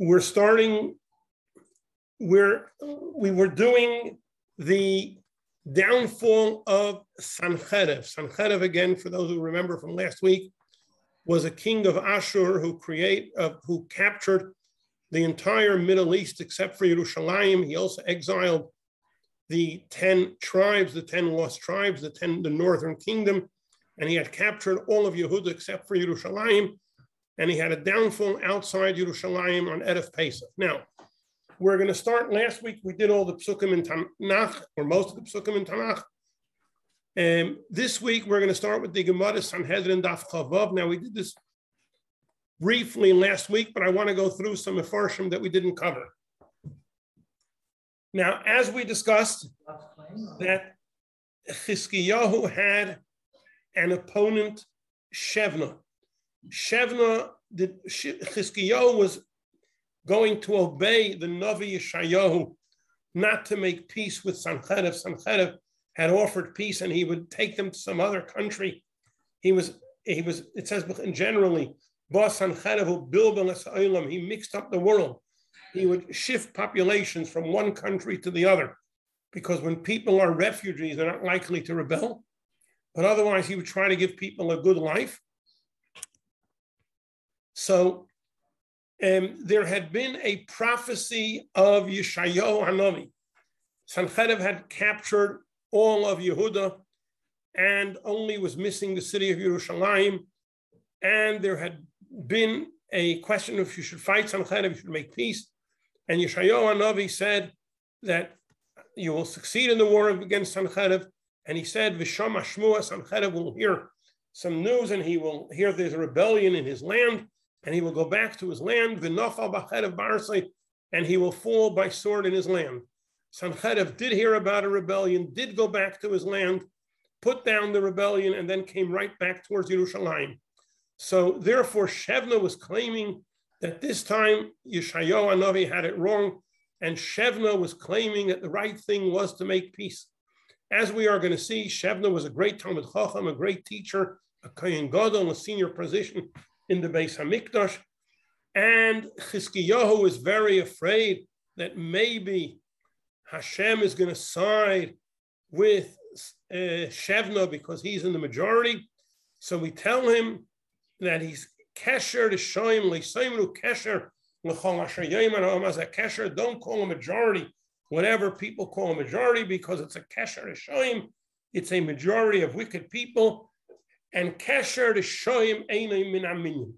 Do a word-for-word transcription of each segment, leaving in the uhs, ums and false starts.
we're starting, we're, we were doing the downfall of Sanchedev. Sanchedev, again, for those who remember from last week, was a king of Ashur who create, uh, who captured the entire Middle East except for Yerushalayim. He also exiled the ten tribes, the ten lost tribes, the ten, the northern kingdom, and he had captured all of Yehuda except for Yerushalayim, and he had a downfall outside Yerushalayim on Erev Pesach. Now, we're going to start, last week we did all the Pesukim in Tanach, or most of the Pesukim in Tanach. And this week we're going to start with the Gemara Sanhedrin Daf Chavav. Now, we did this briefly last week, but I want to go through some Mefarshim that we didn't cover. Now, as we discussed, that Chizkiyahu had an opponent, Shevna. Shevna, the, Chizkiyahu was going to obey the Navi Yeshayahu, not to make peace with Sanchedev. Sanchedev had offered peace, and he would take them to some other country. He was, he was. It says generally, he mixed up the world. He would shift populations from one country to the other, because when people are refugees, they're not likely to rebel. But otherwise, he would try to give people a good life. So, Um, there had been a prophecy of Yeshayahu HaNavi. Sanchedev had captured all of Yehuda and only was missing the city of Yerushalayim. And there had been a question if you should fight Sanchedev, you should make peace. And Yeshayahu HaNavi said that you will succeed in the war against Sanchedev. And he said, V'shama Shmua, Sanchedev will hear some news and he will hear there's a rebellion in his land, and he will go back to his land, and he will fall by sword in his land. Sanchedev did hear about a rebellion, did go back to his land, put down the rebellion, and then came right back towards Yerushalayim. So therefore, Shevna was claiming that this time Yeshayahu HaNavi had it wrong, and Shevna was claiming that the right thing was to make peace. As we are going to see, Shevna was a great Talmid Chacham, a great teacher, a Kohen Gadol, a senior position in the Beis HaMikdash, and Chizkiyahu is very afraid that maybe Hashem is going to side with uh, Shevna because he's in the majority. So we tell him that he's kesher to shoyim leisaimru kesher l'chol asher yoyim ha'amaz kesher. Don't call a majority whatever people call a majority, because it's a kesher to shoyim. It's a majority of wicked people. And kasher to shoyim einay min aminim.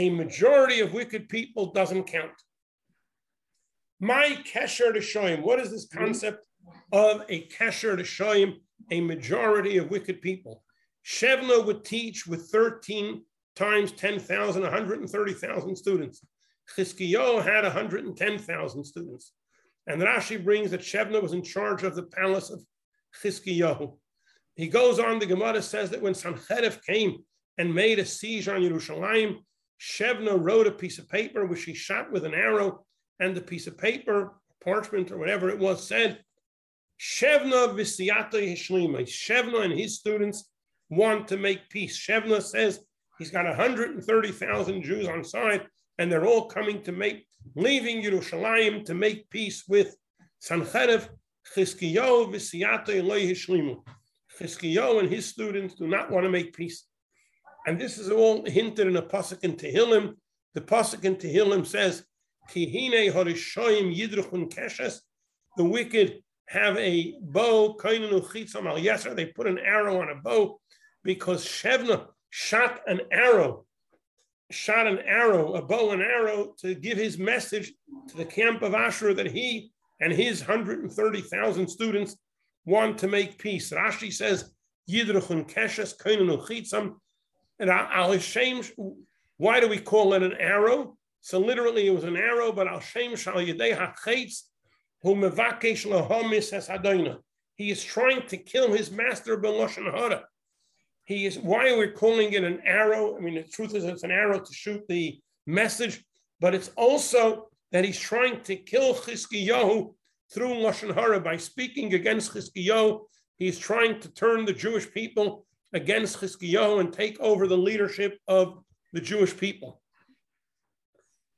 A majority of wicked people doesn't count. My kasher to shoyim. What is this concept of a kasher to shoyim? A majority of wicked people. Shevna would teach with thirteen times ten thousand, one hundred thirty thousand students. Chizkiyahu had one hundred ten thousand students. And Rashi brings that Shevna was in charge of the palace of Chizkiyahu. He goes on, the Gemara says that when Sanchedev came and made a siege on Yerushalayim, Shevna wrote a piece of paper which he shot with an arrow, and the piece of paper, parchment or whatever it was, said, Shevna v'siyata hishlima. Shevna and his students want to make peace. Shevna says he's got one hundred thirty thousand Jews on side, and they're all coming to make, leaving Yerushalayim to make peace with Sanchedev. Chizkiyahu v'siyata eloi hishlimu. Chizkiyahu and his students do not want to make peace. And this is all hinted in a Pasuk in Tehillim. The Pasuk in Tehillim says, Ki hine harishoyim yidruchun keshes. The wicked have a bow, kainenu chitzam al yeser. They put an arrow on a bow because Shevna shot an arrow, shot an arrow, a bow and arrow, to give his message to the camp of Ashur that he and his one hundred thirty thousand students want to make peace. Rashi says, Yidruchun keshes koinenu chitzam. And al Hashem, why do we call it an arrow? So literally it was an arrow, but al Hashem shal yedei hachetz hu mevakesh lahomis es adonai. He is trying to kill his master b'loshen hara. He is, why we're calling it an arrow? I mean, the truth is it's an arrow to shoot the message, but it's also that he's trying to kill Chizkiyahu through Lashon Hara. By speaking against Chizkiyahu, he's trying to turn the Jewish people against Chizkiyahu and take over the leadership of the Jewish people.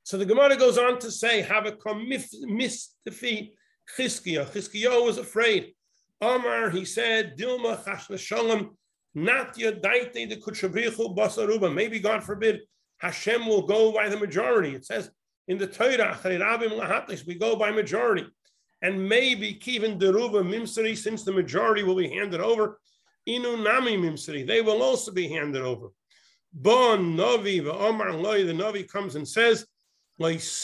So the Gemara goes on to say, Havakam mistifi Chizkiyahu. Chizkiyahu was afraid. Amar, he said, Dilma Chash V'Shalom, Nat Yadaitei D'Kutshavichu Basaruba. Maybe, God forbid, Hashem will go by the majority. It says in the Torah, we go by majority. And maybe Kivin Deruba Mimsari, since the majority will be handed over, Inu Nami Mimsari, they will also be handed over. Bon Novi V'Omar Loi, the Novi comes and says, don't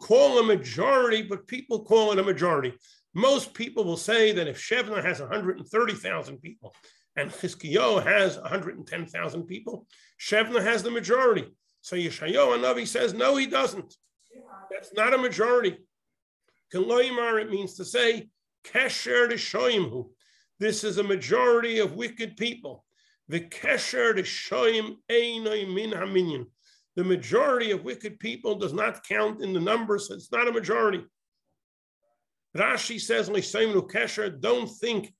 call a majority, but people call it a majority. Most people will say that if Shevna has one hundred thirty thousand people and Chizkiyahu has one hundred ten thousand people, Shevna has the majority. So Yeshayahu HaNavi says, no, he doesn't. That's not a majority. Keloimar, it means to say, Kesher D'Shoimhu. This is a majority of wicked people. The kesher d'shoim einoi min haminyan. The majority of wicked people does not count in the numbers. So it's not a majority. Rashi says, l'seimnu kesher, don't think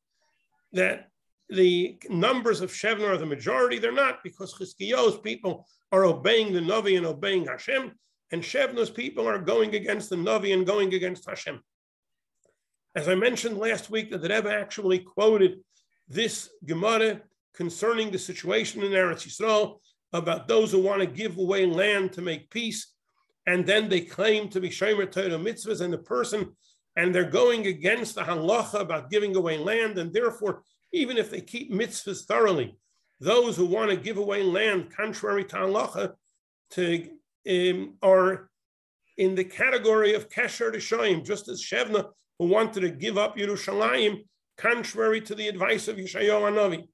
that the numbers of Shevna are the majority. They're not, because Chizkiyahu's people are obeying the Navi and obeying Hashem, and Shevna's people are going against the Navi and going against Hashem. As I mentioned last week, that the Rebbe actually quoted this Gemara concerning the situation in Eretz Yisrael about those who want to give away land to make peace, and then they claim to be Shomer Torah mitzvahs and the person, and they're going against the halacha about giving away land, and therefore, even if they keep mitzvahs thoroughly, those who want to give away land contrary to halacha to, um, are in the category of Kesher D'Shoim, just as Shevna, who wanted to give up Yerushalayim contrary to the advice of Yeshayahu HaNavi.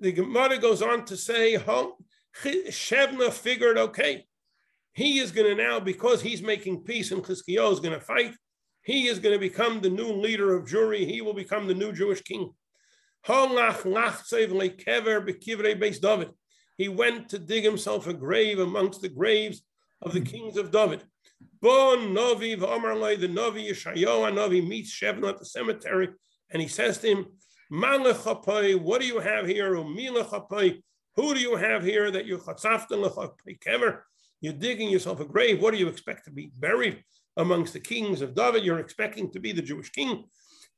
The Gemara goes on to say, Shevna figured, okay, he is going to now, because he's making peace and Chizkiyahu is going to fight, he is going to become the new leader of Jewry. He will become the new Jewish king. He went to dig himself a grave amongst the graves of the kings of David. Bon Novi v'Omar, the Novi Yeshayahu HaNavi meets Shevna at the cemetery, and he says to him, what do you have here? Who do you have here that you you're digging yourself a grave? What do you expect to be buried amongst the kings of David? You're expecting to be the Jewish king.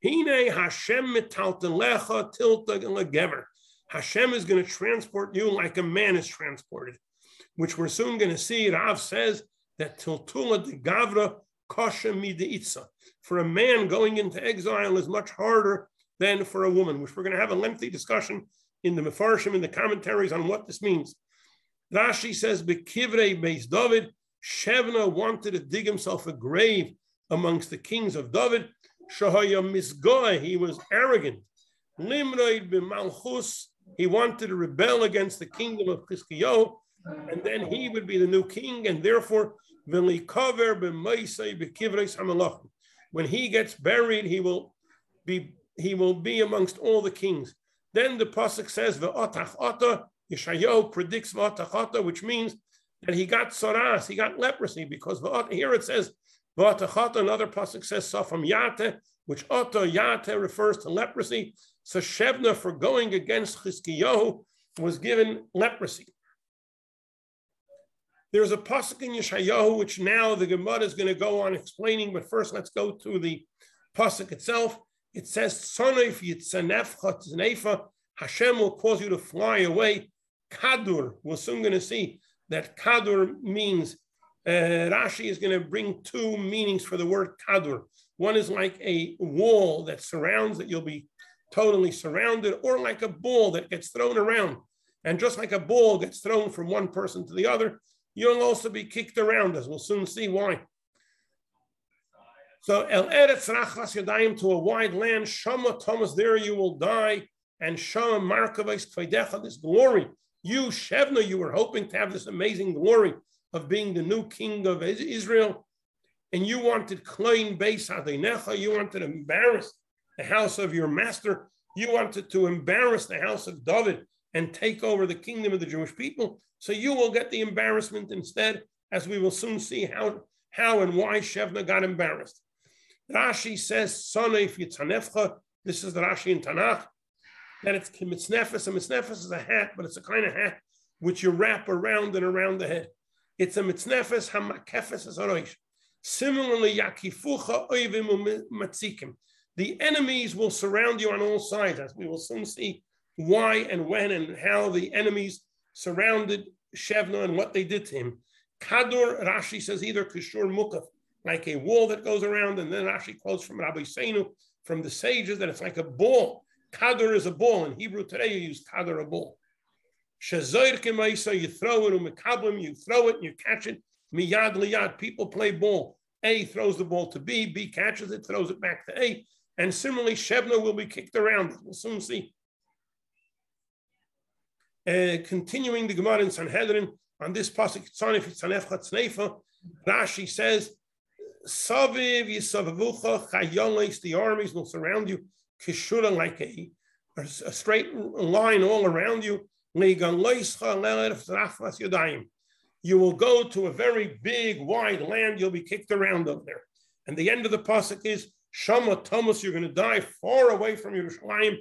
Hashem is going to transport you like a man is transported, which we're soon going to see. Rav says that tiltula de gavra kosha mi de itza. For a man going into exile is much harder than for a woman, which we're going to have a lengthy discussion in the Mefarshim, in the commentaries on what this means. Rashi says, Bekivrei Beis David, Shevna wanted to dig himself a grave amongst the kings of David. Shahaya Misgoi, he was arrogant. Limroid B'Malchus, he wanted to rebel against the kingdom of Chizkiyahu, and then he would be the new king, and therefore, V'likover B'Maisei Bekivrei Samalach. When he gets buried, he will be He will be amongst all the kings. Then the Pasuk says, V'otach ata, Yeshayahu predicts V'otach ata, which means that he got Saras, he got leprosy, because here it says, V'otach ata, another Pasuk says, Safam Yate, which ata, Yate refers to leprosy. So Shevna, for going against Chizkiyahu, was given leprosy. There's a Pasuk in Yeshayahu, which now the Gemara is going to go on explaining, but first let's go to the Pasuk itself. It says, Sonif Yitzanefcha Tzanefa, Hashem will cause you to fly away. Kadur, we're soon going to see that Kadur means, uh, Rashi is going to bring two meanings for the word Kadur. One is like a wall that surrounds, that you'll be totally surrounded, or like a ball that gets thrown around. And just like a ball gets thrown from one person to the other, you'll also be kicked around, as we'll soon see why. So El Eretz Rachlas Yadayim, to a wide land, Shama Thomas, there you will die, and Shama Markavais Kvedecha, this glory. You, Shevna, you were hoping to have this amazing glory of being the new king of Israel, and you wanted Klein Beis Adeinecha, you wanted to embarrass the house of your master, you wanted to embarrass the house of David and take over the kingdom of the Jewish people, so you will get the embarrassment instead, as we will soon see how, how and why Shevna got embarrassed. Rashi says, Sonef Yitzanefcha, this is the Rashi in Tanach, that it's Kimitznefes, and Mitznefes is a hat, but it's a kind of hat which you wrap around and around the head. It's a mitznefes hamakefes haroish. Similarly, yakifucha oivim matzikim. The enemies will surround you on all sides, as we will soon see why and when and how the enemies surrounded Shevna and what they did to him. Kadur, Rashi says, either kishur mukaf, like a wall that goes around, and then Rashi quotes from Rabbi Seinu, from the sages, that it's like a ball. Kadur is a ball. In Hebrew today, you use kadur, a ball. Shezoir kemaisa, you throw it, umekablim, you throw it and you catch it. Miyad liyad, people play ball. A throws the ball to B, B catches it, throws it back to A. And similarly, Shevna will be kicked around. We'll soon see. Uh, continuing the Gemara in Sanhedrin, on this pasuk, Rashi says, Saviv yisavavucha chayonleis, the armies will surround you, kishura, like a, a straight line all around you, you will go to a very big, wide land, you'll be kicked around over there. And the end of the pasuk is, Shama Thomas, you're going to die far away from Yerushalayim.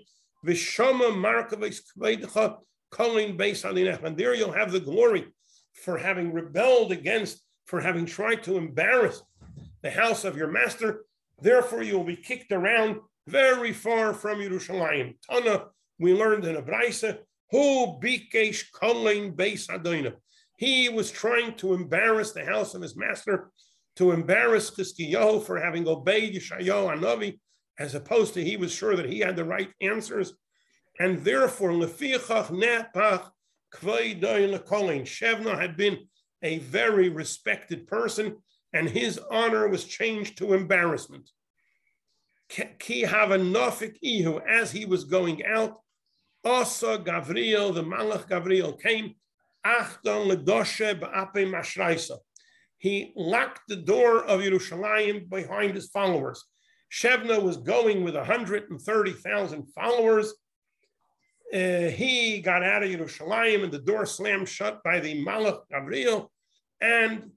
Vishama Markavis Kveidcha Kolin Beis Alinech. And there you'll have the glory for having rebelled against, for having tried to embarrass the house of your master. Therefore, you'll be kicked around very far from Yerushalayim. Tana, we learned in a Braisa, Hu Bikesh Kolin Beis Adonah. He was trying to embarrass the house of his master, to embarrass Chizkiyahu for having obeyed Yeshayahu HaNavi, as opposed to he was sure that he had the right answers. And therefore, Shevna had been a very respected person, and his honor was changed to embarrassment. As he was going out, Malach Gavriel, the Malach Gavriel came. He locked the door of Yerushalayim behind his followers. Shevna was going with one hundred thirty thousand followers. Uh, he got out of Yerushalayim and the door slammed shut by the Malach Gavriel. And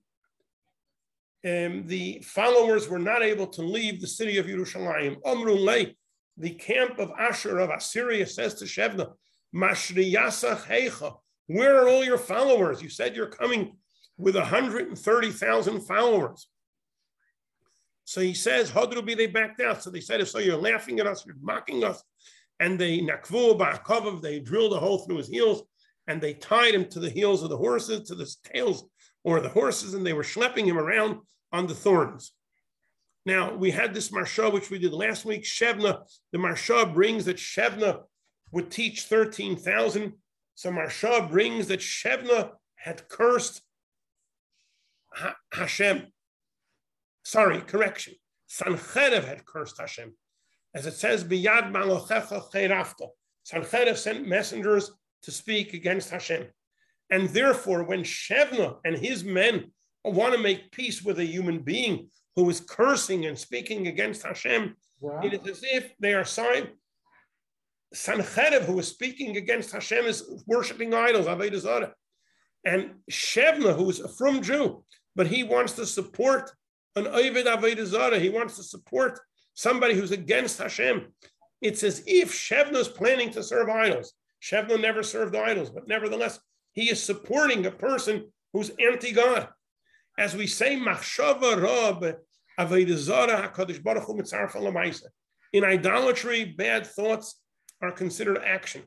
um, the followers were not able to leave the city of Yerushalayim. Omru Leh, the camp of Asher of Assyria, says to Shevna, Mashriyasach Heicha, where are all your followers? You said you're coming with one hundred thirty thousand followers. So he says, Hodrubi, they backed out. So they said, if so, you're laughing at us, you're mocking us. And they nakvu ba'akavav, they drilled a hole through his heels, and they tied him to the heels of the horses, to the tails or the horses, and they were schlepping him around on the thorns. Now, we had this Marsha, which we did last week. Shevna, the Marsha brings that Shevna would teach thirteen thousand. So Marsha brings that Shevna had cursed Ha- Hashem, sorry, correction. Sanchedev had cursed Hashem. As it says, Biyad malochecha cheirafta. Sanchedev sent messengers to speak against Hashem. And therefore, when Shevna and his men want to make peace with a human being who is cursing and speaking against Hashem, wow. It is as if they are signed. Sanchedev, who is speaking against Hashem, is worshiping idols, Avedezara. And Shevna, who is a frum Jew, but he wants to support an Oived Avedezara. He wants to support somebody who's against Hashem. It's as if Shevna is planning to serve idols. Shevna never served idols, but nevertheless, he is supporting a person who's anti-God. As we say, Machshava Rab Avedezara HaKadosh Baruch Hu Mitzarfa L'Maisa. In idolatry, bad thoughts are considered action.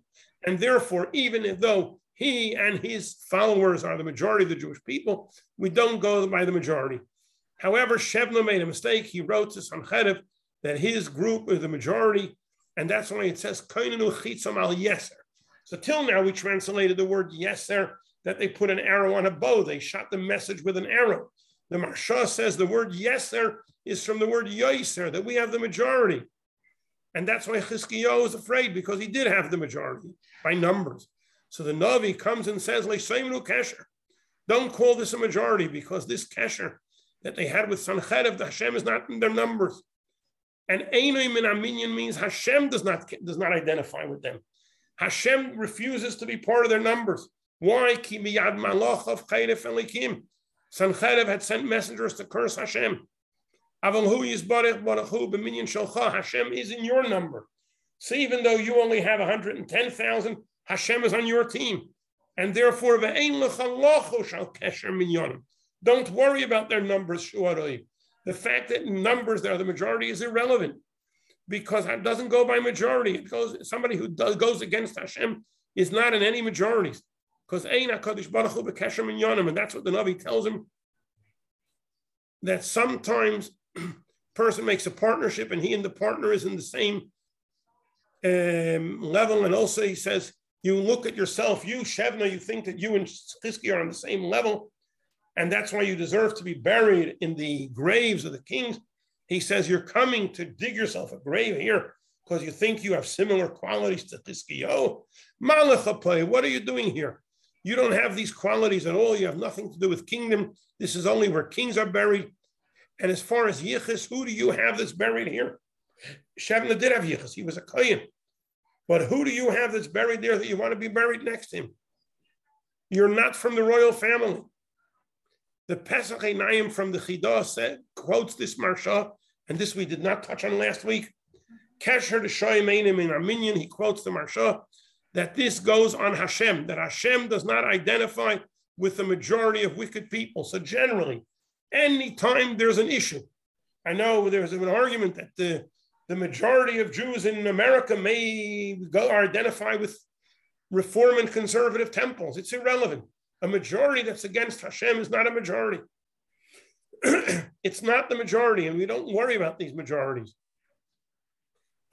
And therefore, even if though he and his followers are the majority of the Jewish people, we don't go by the majority. However, Shevna made a mistake. He wrote to Sanchedev that his group is the majority, and that's why it says, Koinenu chitzam al yeser. So till now, we translated the word yeser, that they put an arrow on a bow. They shot the message with an arrow. The Marsha says the word yeser is from the word yoiser, that we have the majority. And that's why Chizkiyahu is afraid, because he did have the majority by numbers. So the Navi comes and says, Le'seimnu kesher. Don't call this a majority, because this kesher that they had with Sanchedev, the Hashem is not in their numbers. And Einoi min aminyan means Hashem does not, does not identify with them. Hashem refuses to be part of their numbers. Why? Ki miyad malach of chayref elikim. Sanchedev had sent messengers to curse Hashem. Aval hu yizbarech baruch hu b'minyan sholcha. Hashem is in your number. So even though you only have one hundred ten thousand, Hashem is on your team. And therefore, don't worry about their numbers, Shuaroim. The fact that numbers that are the majority is irrelevant, because it doesn't go by majority. It goes, somebody who does, goes against Hashem is not in any majorities, because Ein HaKadosh Baruch Hu b'Kesher Minyanim, and that's what the Navi tells him, that sometimes a person makes a partnership and he and the partner is in the same um, level. And also he says, you look at yourself, you, Shevna, you think that you and Chizkiyahu are on the same level, and that's why you deserve to be buried in the graves of the kings. He says, you're coming to dig yourself a grave here because you think you have similar qualities to Chizkiyahu. Malach, what are you doing here? You don't have these qualities at all. You have nothing to do with kingdom. This is only where kings are buried. And as far as Yichus, who do you have that's buried here? Shevna did have Yichus. He was a Kohen. But who do you have that's buried there that you want to be buried next to him? You're not from the royal family. The Pesach Enayim from the Chidah said, quotes this Marsha, and this we did not touch on last week. Kesher to Shoim Einim in Arminian, he quotes the Marsha, that this goes on Hashem, that Hashem does not identify with the majority of wicked people. So generally, anytime there's an issue, I know there's an argument that the, the majority of Jews in America may go identify with Reform and conservative temples. It's irrelevant. A majority that's against Hashem is not a majority. It's not the majority, and we don't worry about these majorities.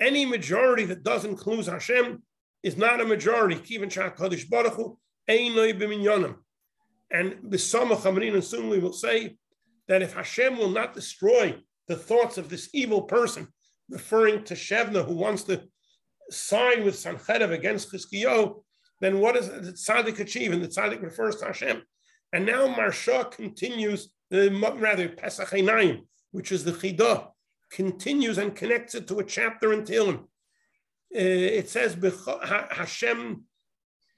Any majority that doesn't include Hashem is not a majority. And and soon we will say that if Hashem will not destroy the thoughts of this evil person, referring to Shevna, who wants to side with Sanchedev against Chizkiyahu, then what does the tzaddik achieve? And the tzaddik refers to Hashem. And now Marsha continues, the rather Pesach Enayim, which is the Chidah, continues and connects it to a chapter in Tehillim. Uh, it says, Hashem,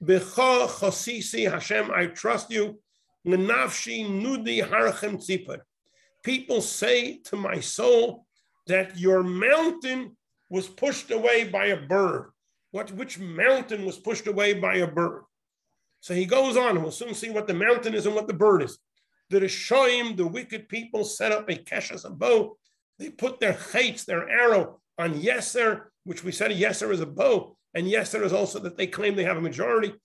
Becha Chosisi, Hashem, I trust you. L'nafshi nudi harchem tzipar. People say to my soul that your mountain was pushed away by a bird. What, which mountain was pushed away by a bird? So he goes on, and we'll soon see what the mountain is and what the bird is. The Rishoyim, the wicked people, set up a keshes, a bow. They put their chaitz, their arrow, on Yeser, which we said Yeser is a bow, and Yeser is also that they claim they have a majority.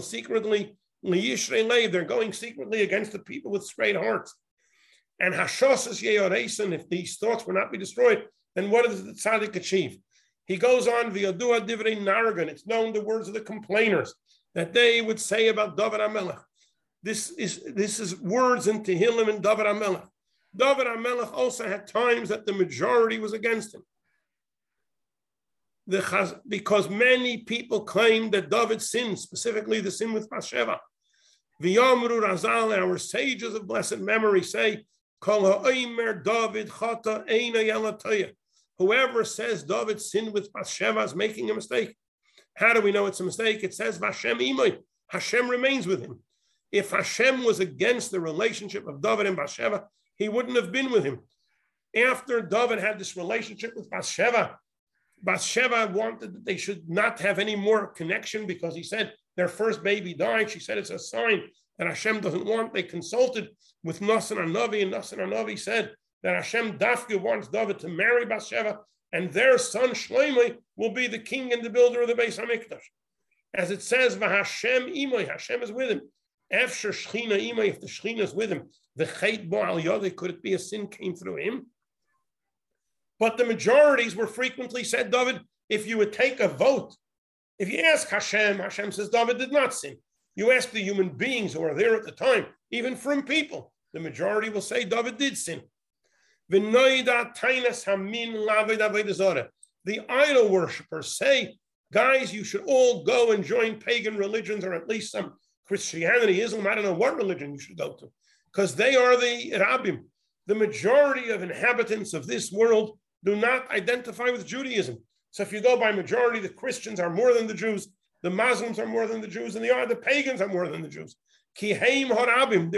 Secretly, they're going secretly against the people with straight hearts. And Hashosas Yehoreisen, if these thoughts will not be destroyed, then what does the tzaddik achieve? He goes on, V'yadua divrei nargan. It's known the words of the complainers that they would say about David HaMelech. This is, this is words in Tehillim and David HaMelech. David HaMelech also had times that the majority was against him. The Chaz, because many people claim that David sinned, specifically the sin with Bathsheba. V'yamru razal, our sages of blessed memory say, Kol ha'omer David chata eina yalatoya. Whoever says David sinned with Bathsheba is making a mistake. How do we know it's a mistake? It says Vashem imay. Hashem remains with him. If Hashem was against the relationship of David and Bathsheba, he wouldn't have been with him. After David had this relationship with Bathsheba, Bathsheba wanted that they should not have any more connection because he said their first baby died. She said it's a sign that Hashem doesn't want. They consulted with Nasan HaNavi, and Nasan HaNavi said that Hashem Dafka wants David to marry Bathsheba, and their son Shlomo will be the king and the builder of the Beis HaMikdash. As it says, V'Hashem imay, Hashem is with him. Efshar Shechina imay, if the Shechina is with him, the Chait Bo Al Yodeh, could it be a sin came through him? But the majorities were frequently said, David, if you would take a vote, if you ask Hashem, Hashem says David did not sin. You ask the human beings who are there at the time, even from people, the majority will say David did sin. The idol worshippers say, guys, you should all go and join pagan religions, or at least some Christianity, Islam, I don't know what religion you should go to, because they are the rabbim. The majority of inhabitants of this world do not identify with Judaism. So if you go by majority, the Christians are more than the Jews, the Muslims are more than the Jews, and the, the pagans are more than the Jews. Kiheim harabim,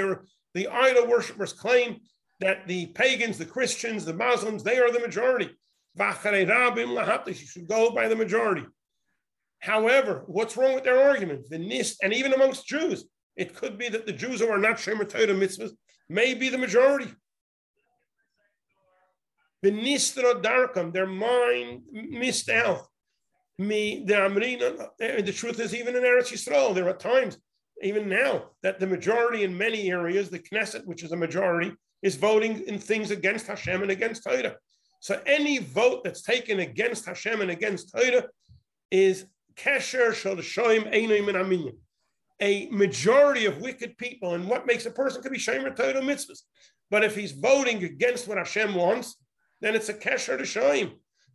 the idol worshippers claim that the pagans, the Christians, the Muslims, they are the majority. You should go by the majority. However, what's wrong with their arguments? The nist, and even amongst Jews, it could be that the Jews who are not Shomer Torah mitzvahs may be the majority. The nistro darkam, their mind missed out. Me, the Amrina, the truth is, even in Eretz Yisrael, there are times, even now, that the majority in many areas, the Knesset, which is a majority, is voting in things against Hashem and against Torah. So any vote that's taken against Hashem and against Torah is kesher shel shoyim eino min aminim, a majority of wicked people. And what makes a person could be shomer Torah mitzvahs. But if he's voting against what Hashem wants, then it's a kesher to shoyim.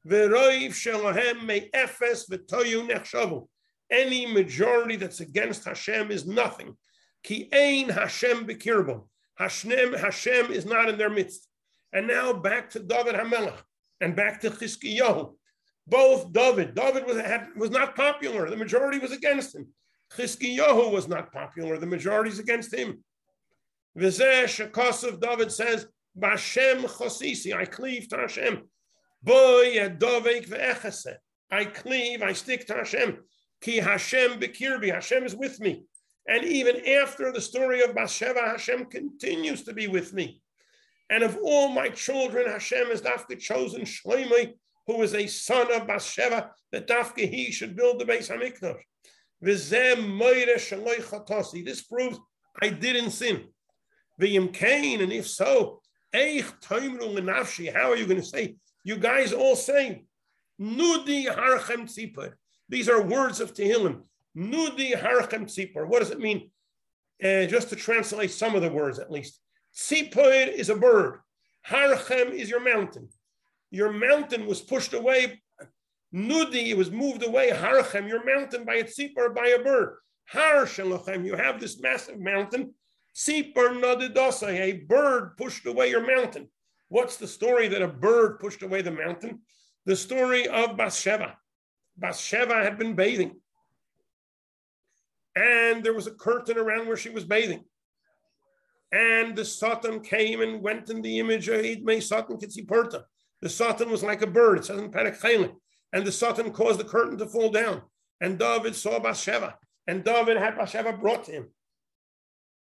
V'roiv shelahem may efes v'toyu nechshavu. Any majority that's against Hashem is nothing. Ki ein Hashem b'kirbon. Hashem, Hashem is not in their midst. And now back to David HaMelech and back to Chizkiyahu. Both David, David was, had, was not popular. The majority was against him. Chizkiyahu was not popular. The majority is against him. V'zeh shekosov, David says, B'Hashem chosisi, I cleave to Hashem. Boy yadovek ve'echaseh, I cleave, I stick to Hashem. Ki Hashem b'kirbi, Hashem is with me. And even after the story of Bathsheba, Hashem continues to be with me. And of all my children, Hashem has dafka chosen Shlomi, who is a son of Bathsheba, that dafka he should build the Beis HaMikdash. V'zem moire shaloi chatasi. This proves I didn't sin. V'yim kain, and if so, eich toimru l'nafshi. How are you going to say? You guys all say, nudi harchem tzipor. These are words of Tehillim. Nudi harchem tzipor. What does it mean? Uh, just to translate some of the words, at least. Tzipor is a bird. Harchem is your mountain. Your mountain was pushed away. Nudi, it was moved away. Harchem, your mountain by a tzipor, by a bird. Har shelochem, you have this massive mountain. Tzipor nadidasa, a bird pushed away your mountain. What's the story that a bird pushed away the mountain? The story of Bathsheba. Bathsheba had been bathing. And there was a curtain around where she was bathing. And the Satan came and went in the image of Idmei Satan Kitziporta. The Satan was like a bird, it says in Perek Chelim. And the Satan caused the curtain to fall down. And David saw Bathsheba. And David had Bathsheba brought to him,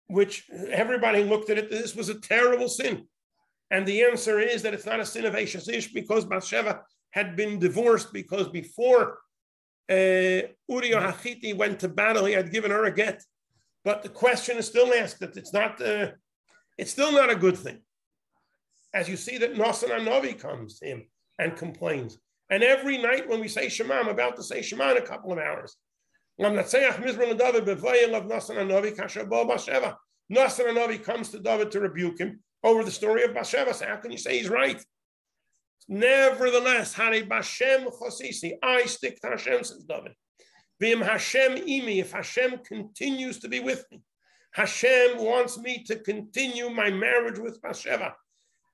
which everybody looked at it. This was a terrible sin. And the answer is that it's not a sin of Eishes Ish because Bathsheba had been divorced because before uh, Uriah Hachiti went to battle, he had given her a get. But the question is still asked that it's not, uh, it's still not a good thing. As you see that Nosan HaNavi comes to him and complains. And every night when we say Shema, I'm about to say Shema in a couple of hours. Nosan HaNavi comes to David to rebuke him over the story of Bathsheba. So how can you say he's right? Nevertheless, I stick to Hashem, says David. V'im Hashem imi, if Hashem continues to be with me. Hashem wants me to continue my marriage with Bathsheba.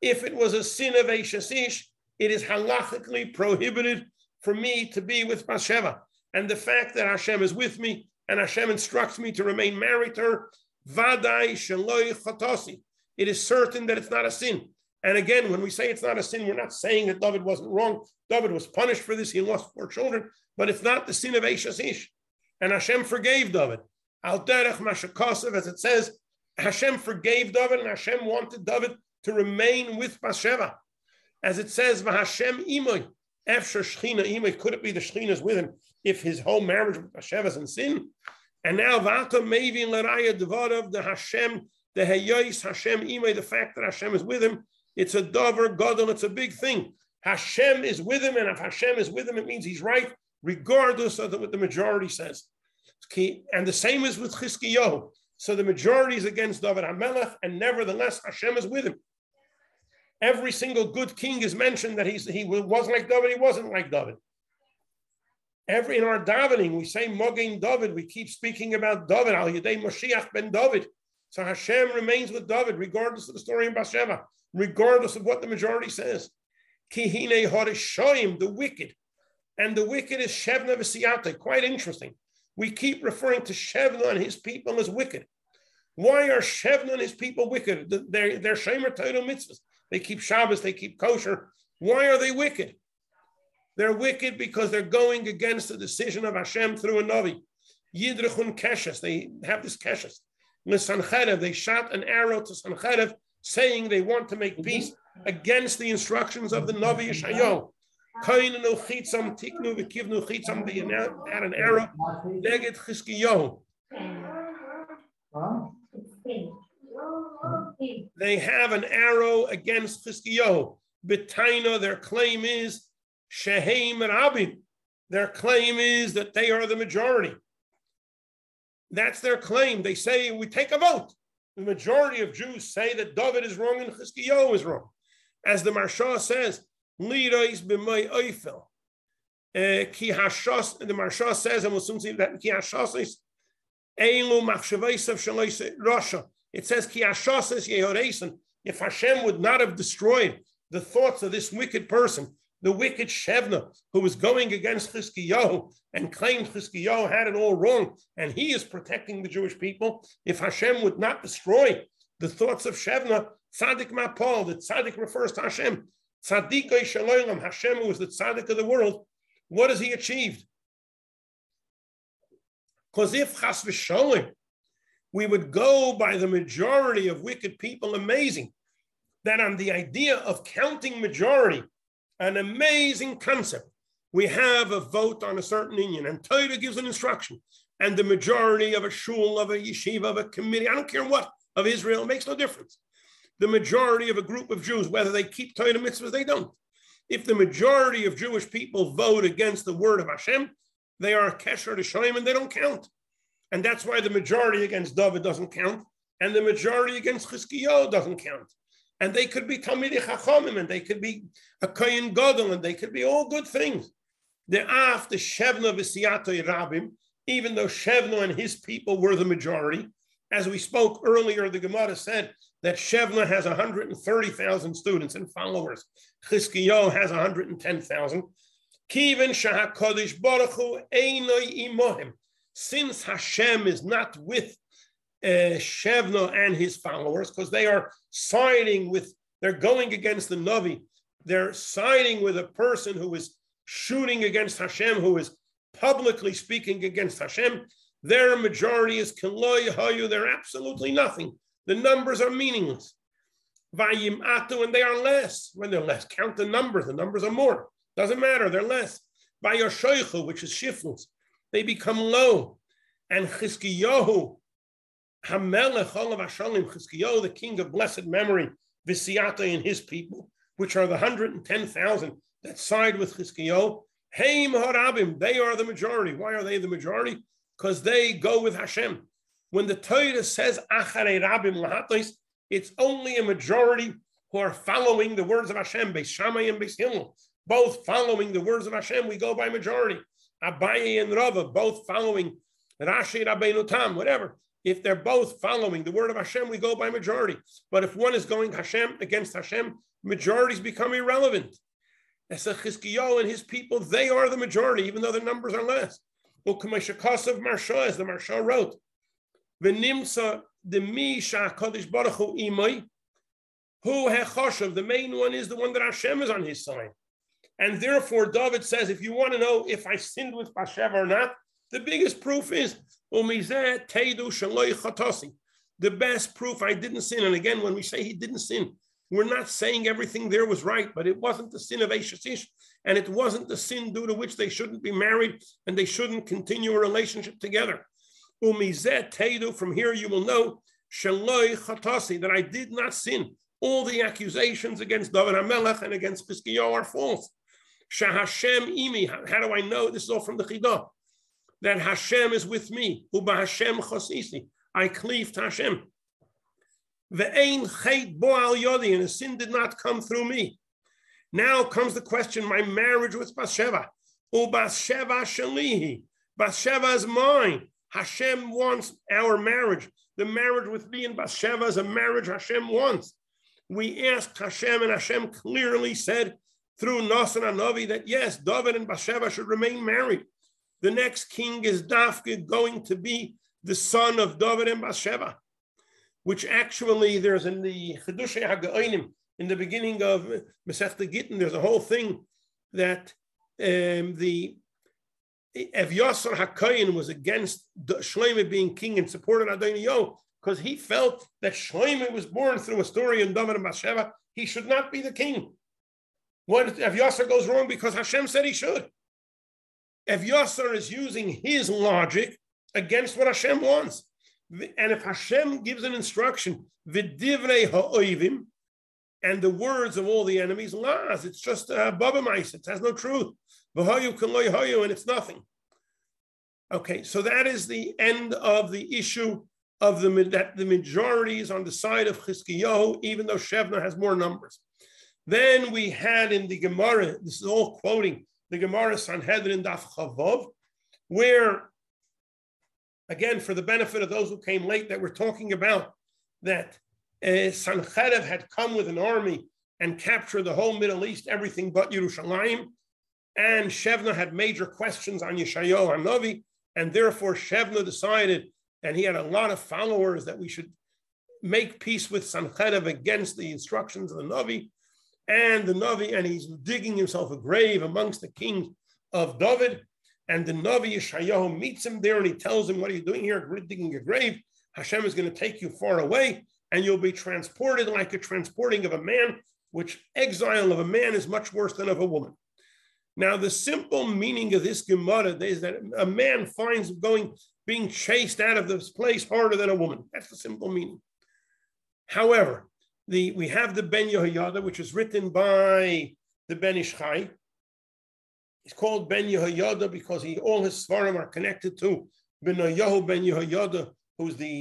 If it was a sin of Eishes Ish, it is halachically prohibited for me to be with Bathsheba. And the fact that Hashem is with me and Hashem instructs me to remain married to her, vadai sheloi chatasi. It is certain that it's not a sin. And again, when we say it's not a sin, we're not saying that David wasn't wrong. David was punished for this. He lost four children, but it's not the sin of Eishes Ish. And Hashem forgave David. Al derech mashakasav, as it says, Hashem forgave David and Hashem wanted David to remain with Bathsheba. As it says, V'Hashem imoy, efshar shechina imoy, could it be the shechina's with him if his whole marriage with Bathsheba is in sin? And now, V'ata mevin l'raya d'varav, the Hashem, the Hayyos Hashem Imei, the fact that Hashem is with him, it's a davar gadol, it's a big thing. Hashem is with him, and if Hashem is with him, it means he's right, regardless of what the majority says. And the same is with Chizkiyahu. So the majority is against David HaMelech, and nevertheless, Hashem is with him. Every single good king is mentioned that he's, he was like David, he wasn't like David. Every, in our davening, we say Mogen David, we keep speaking about David, Al Yedei Moshiach ben David. So Hashem remains with David, regardless of the story in Bathsheba, regardless of what the majority says. Ki hine harishoyim, the wicked. And the wicked is Shevna v'siyate. Quite interesting. We keep referring to Shevna and his people as wicked. Why are Shevna and his people wicked? They're, they're Shomer Torah mitzvahs. They keep Shabbos, they keep kosher. Why are they wicked? They're wicked because they're going against the decision of Hashem through a Navi. Yidrechun keshes, they have this keshes. L'Sanchedev, they shot an arrow to Sanchedev, saying they want to make peace against the instructions of the Navi Yeshayahu. Koinenu chitzam tiknu v'kivnu chitzam, they had an arrow neged Chizkiyahu. They have an arrow against Chizkiyahu. B'taina, their claim is sheheim rabim. Their claim is that they are the majority. That's their claim. They say, we take a vote. The majority of Jews say that David is wrong and Chizkiyahu is wrong. As the Marsha says, Lirois b'may oifel. Ki hashos, the Marsha says, and we'll soon see that, Ki hashosis, eilu machshavaisav shalois Rasha. It says, Ki hashosis yehoreisen. If Hashem would not have destroyed the thoughts of this wicked person, the wicked Shevna, who was going against Chizkiyahu and claimed Chizkiyahu had it all wrong, and he is protecting the Jewish people. If Hashem would not destroy the thoughts of Shevna, Tzaddik Mapol, the Tzaddik refers to Hashem. Tzaddikai Shalom, Hashem, who is the Tzaddik of the world, what has he achieved? Because if Chas v'Sholem, we would go by the majority of wicked people, amazing, that on the idea of counting majority, an amazing concept. We have a vote on a certain inyan, and Torah gives an instruction, and the majority of a shul, of a yeshiva, of a committee, I don't care what, of Israel, it makes no difference. The majority of a group of Jews, whether they keep Torah mitzvahs, they don't. If the majority of Jewish people vote against the word of Hashem, they are kesher to Shalem, and they don't count. And that's why the majority against David doesn't count, and the majority against Chizkiyahu doesn't count. And they could be Talmidei Chachamim, and they could be a Kohen Gadol, and they could be all good things. They're after Shevna v'siyatoi rabim, even though Shevna and his people were the majority. As we spoke earlier, the Gemara said that Shevna has one hundred thirty thousand students and followers. Chizkiyahu has one hundred ten thousand. Kiven shahakodesh baruch hu einoi imohim. Since Hashem is not with Uh, Shevna and his followers, because they are siding with, they're going against the Navi. They're siding with a person who is shooting against Hashem, who is publicly speaking against Hashem. Their majority is Keloi Hayu, they're absolutely nothing. The numbers are meaningless. Vayim Atu, and they are less. When they're less, count the numbers, the numbers are more. Doesn't matter, they're less. Vayoshoichu, which is shiftless, they become low. And Chizkiyahu, Hamelech Olav Hashalim, Chizkiyahu, the king of blessed memory, Visiata and his people, which are the one hundred ten thousand that side with Chizkiyahu, Heim Harabim, they are the majority. Why are they the majority? Because they go with Hashem. When the Torah says Acharei Rabim Lahatos, it's only a majority who are following the words of Hashem, Beis Shammai and Beis Hillel, both following the words of Hashem. We go by majority. Abaye and Rava, both following Rashi, Rabbeinu Tam, whatever. If they're both following the word of Hashem, we go by majority. But if one is going Hashem against Hashem, majorities become irrelevant. As a Chizkiyahu and his people, they are the majority, even though the numbers are less. Ukmeshakasav Marsha, as the Marsha wrote, Venimsa demisha Kodesh Baruch Hu imay, Hu hechoshav. The main one is the one that Hashem is on his side, and therefore David says, if you want to know if I sinned with Bathsheba or not, the biggest proof is. The best proof I didn't sin. And again, when we say he didn't sin, we're not saying everything there was right, but it wasn't the sin of Eishes Ish, and it wasn't the sin due to which they shouldn't be married and they shouldn't continue a relationship together. From here you will know that I did not sin. All the accusations against David HaMelech and against Chizkiyahu are false. How do I know? This is all from the Chidah. That Hashem is with me. Uba Hashem chosisi. I cleave to Hashem. Ve'ein chait bo al yodi, and a sin did not come through me. Now comes the question: my marriage with Bathsheba. Uba Bathsheba shalihi. Bathsheba is mine. Hashem wants our marriage. The marriage with me and Bathsheba is a marriage Hashem wants. We asked Hashem, and Hashem clearly said through Nasan Hanavi that yes, David and Bathsheba should remain married. The next king is Dafka, going to be the son of David and Bathsheba, which actually there's in the Chidushei HaGaonim, in the beginning of Masechta Gittin, there's a whole thing that um, the if Yasser HaKoyen was against Shloimeh being king and supported Adoniyo, because he felt that Shloimeh was born through a story in David and Bathsheba, he should not be the king. What if Yasser goes wrong because Hashem said he should? If Yasser is using his logic against what Hashem wants, and if Hashem gives an instruction, v'divrei ha'oivim, and the words of all the enemies, laz, it's just uh, babamais, it has no truth. V'hoyu k'loy hoyu, and it's nothing. Okay, so that is the end of the issue of the that the majority is on the side of Chizkiyahu, even though Shevna has more numbers. Then we had in the Gemara, this is all quoting the Gemara Sanhedrin Daf Chavov, where, again, for the benefit of those who came late, that we're talking about that uh, Sanchedev had come with an army and captured the whole Middle East, everything but Yerushalayim, and Shevna had major questions on Yeshayahu HaNavi, and therefore Shevna decided, and he had a lot of followers, that we should make peace with Sanchedev against the instructions of the Navi. And the Navi, and he's digging himself a grave amongst the kings of David. And the Navi Yeshayahu meets him there and he tells him, what are you doing here? We're digging a grave. Hashem is going to take you far away and you'll be transported like a transporting of a man, which exile of a man is much worse than of a woman. Now, the simple meaning of this Gemara is that a man finds going, being chased out of this place harder than a woman. That's the simple meaning. However, The, we have the Ben Yehoyada, which is written by the Ben Ishchai. It's called Ben Yehoyada because he, all his svarim are connected to Ben Yahu Ben Yehoyada, who's the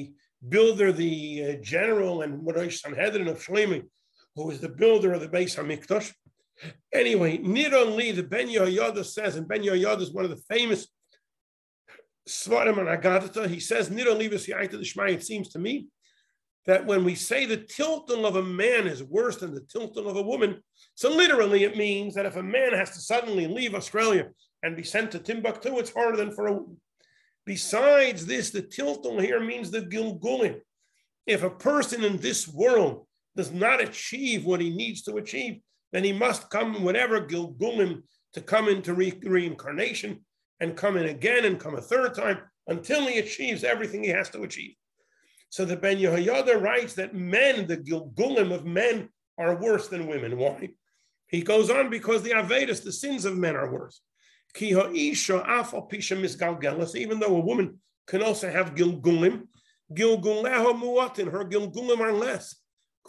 builder, the uh, general, and Rosh Sanhedrin of Shloimeh, who is the builder of the Beis HaMikdash. Anyway, not only the Ben Yehoyada says, and Ben Yehoyada is one of the famous svarim on Agadata, he says, not only it seems to me, that when we say the tilton of a man is worse than the tilton of a woman, so literally it means that if a man has to suddenly leave Australia and be sent to Timbuktu, it's harder than for a woman. Besides this, the tilton here means the Gilgulim. If a person in this world does not achieve what he needs to achieve, then he must come whatever Gilgulim to come into re reincarnation and come in again and come a third time until he achieves everything he has to achieve. So the Ben Yehoyada writes that men, the Gilgulim of men, are worse than women. Why? He goes on because the Avedezara, the sins of men, are worse. Ki ha'isha afal pisha misgalgelas, even though a woman can also have Gilgulim, Gilguleho muatin, her Gilgulim are less.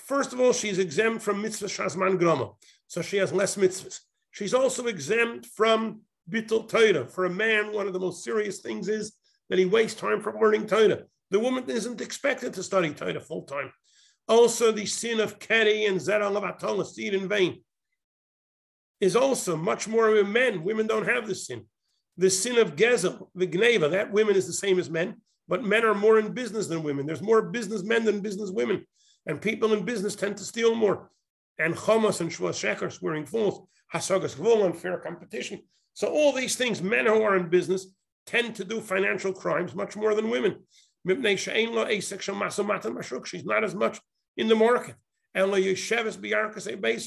First of all, she's exempt from mitzvah shazman grama, so she has less mitzvahs. She's also exempt from bitul Torah. For a man, one of the most serious things is that he wastes time from learning Torah. The woman isn't expected to study Torah full time. Also, the sin of Keri and Zera Lavatola, seed in vain, is also much more than men. Women don't have this sin. The sin of Gezel, the Gneva, that women is the same as men, but men are more in business than women. There's more businessmen than business women, and people in business tend to steal more. And Chomas and Shua Shecher, swearing false, Hasagas Gvul, unfair competition. So all these things, men who are in business tend to do financial crimes much more than women. She's not as much in the market. So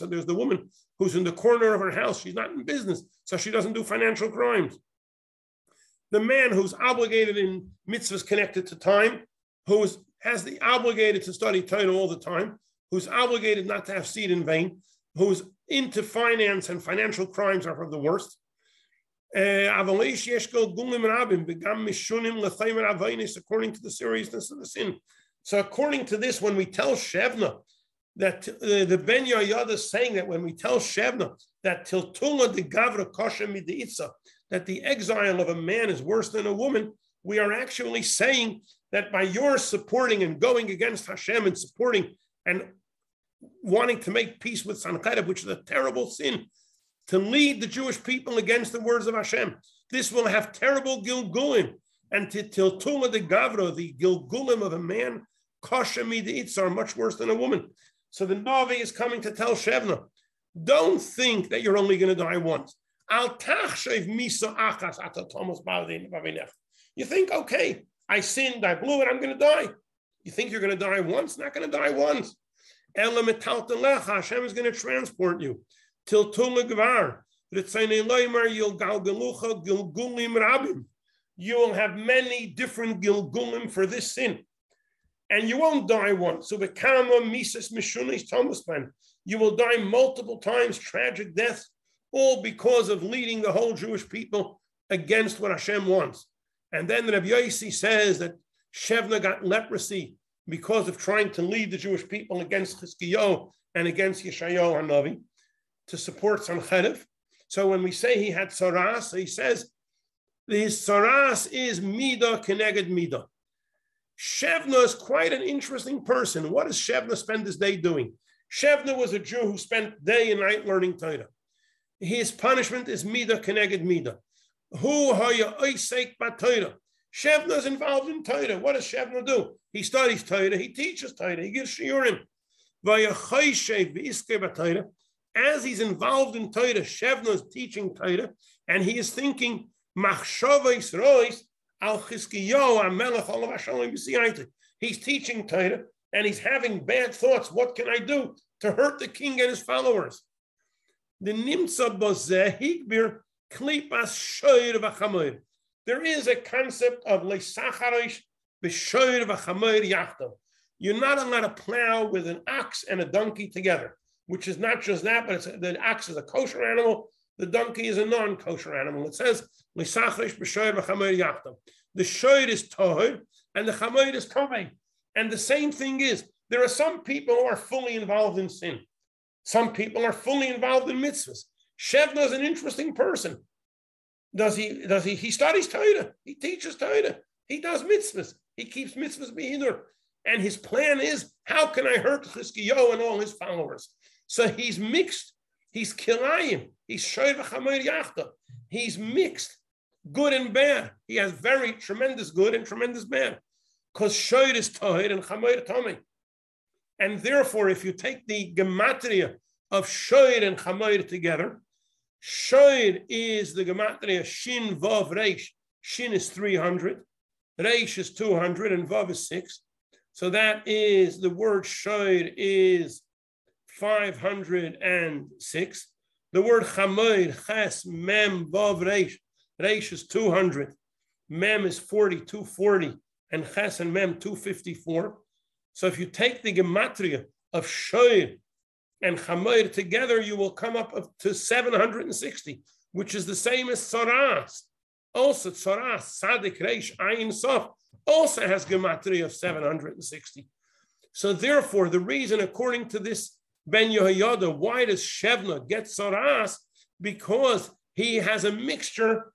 there's the woman who's in the corner of her house. She's not in business, so she doesn't do financial crimes. The man who's obligated in mitzvahs connected to time, who has the obligated to study Torah all the time, who's obligated not to have seed in vain, who's into finance, and financial crimes are from the worst. According to the seriousness of the sin. So according to this, when we tell Shevna that uh, the Ben Yehoyada is saying that when we tell Shevna that tiltula de gavra kosher mideitza, that the exile of a man is worse than a woman, we are actually saying that by your supporting and going against Hashem and supporting and wanting to make peace with Sanchedev, which is a terrible sin, to lead the Jewish people against the words of Hashem. This will have terrible Gilgulim, and to tiltula de gavra, the Gilgulim of a man, kosher mideitza, are much worse than a woman. So the Navi is coming to tell Shevna, don't think that you're only going to die once. You think, okay, I sinned, I blew it, I'm going to die. You think you're going to die once? Not going to die once. Hashem is going to transport you. Tiltula gvar, You will have many different Gilgulim for this sin, and you won't die once. So you will die multiple times, tragic deaths, all because of leading the whole Jewish people against what Hashem wants. And then Rabbi Yossi says that Shevna got leprosy because of trying to lead the Jewish people against Chizkiyahu and against Yeshayahu HaNavi to support Sanchedev. So when we say he had Saras, he says his Saras is Mida Keneged Mida. Shevna is quite an interesting person. What does Shevna spend his day doing? Shevna was a Jew who spent day and night learning Torah. His punishment is Mida Keneged Mida. Who Haya Oisek BaTorah? Shevna is involved in Torah. What does Shevna do? He studies Torah. He teaches Torah. He gives shiurim. As he's involved in Torah, Shevna is teaching Torah, and he is thinking Machshavos Al Chizkiyahu HaMelech Olav Hashem B'Siyayta. He's teaching Torah, and he's having bad thoughts. What can I do to hurt the king and his followers? The Nimtza Bozeh Higbir Klipas Shoir VaChameir. There is a concept of leisacharish b'shoir v'chameir yachdav. You're not allowed to plow with an ox and a donkey together, which is not just that, but it's a, the ox is a kosher animal, the donkey is a non-kosher animal. It says leisacharish b'shoir v'chameir yachdav. The shoir is tohir and the chameir is tovei. And the same thing is, there are some people who are fully involved in sin. Some people are fully involved in mitzvahs. Shevna is an interesting person. Does he, does he, he studies Torah, he teaches Torah, he does mitzvahs, he keeps mitzvahs behind. And his plan is, how can I hurt Chizkiyahu and all his followers? So he's mixed, he's kilayim, he's shoir v'chameir yachta, he's mixed, good and bad. He has very tremendous good and tremendous bad, because shoir is tohir and chameir tomei. And therefore, if you take the gematria of shoir and chameir together, Shoir is the Gematria Shin Vav Reish. Shin is three hundred, Reish is two hundred, and Vav is six. So that is, the word Shoir is five hundred six. The word Chameir, Ches, Mem, Vav, Reish. Reish is two hundred, Mem is forty, two forty, and Ches and Mem, two fifty-four. So if you take the Gematria of Shoir and Chameir together, you will come up to seven hundred sixty, which is the same as Saras. Also, Saras, Sadik, Reish, Ayin, Sof, also has Gematria of seven hundred sixty. So therefore, the reason, according to this Ben Yehoyada, why does Shevna get Saras? Because he has a mixture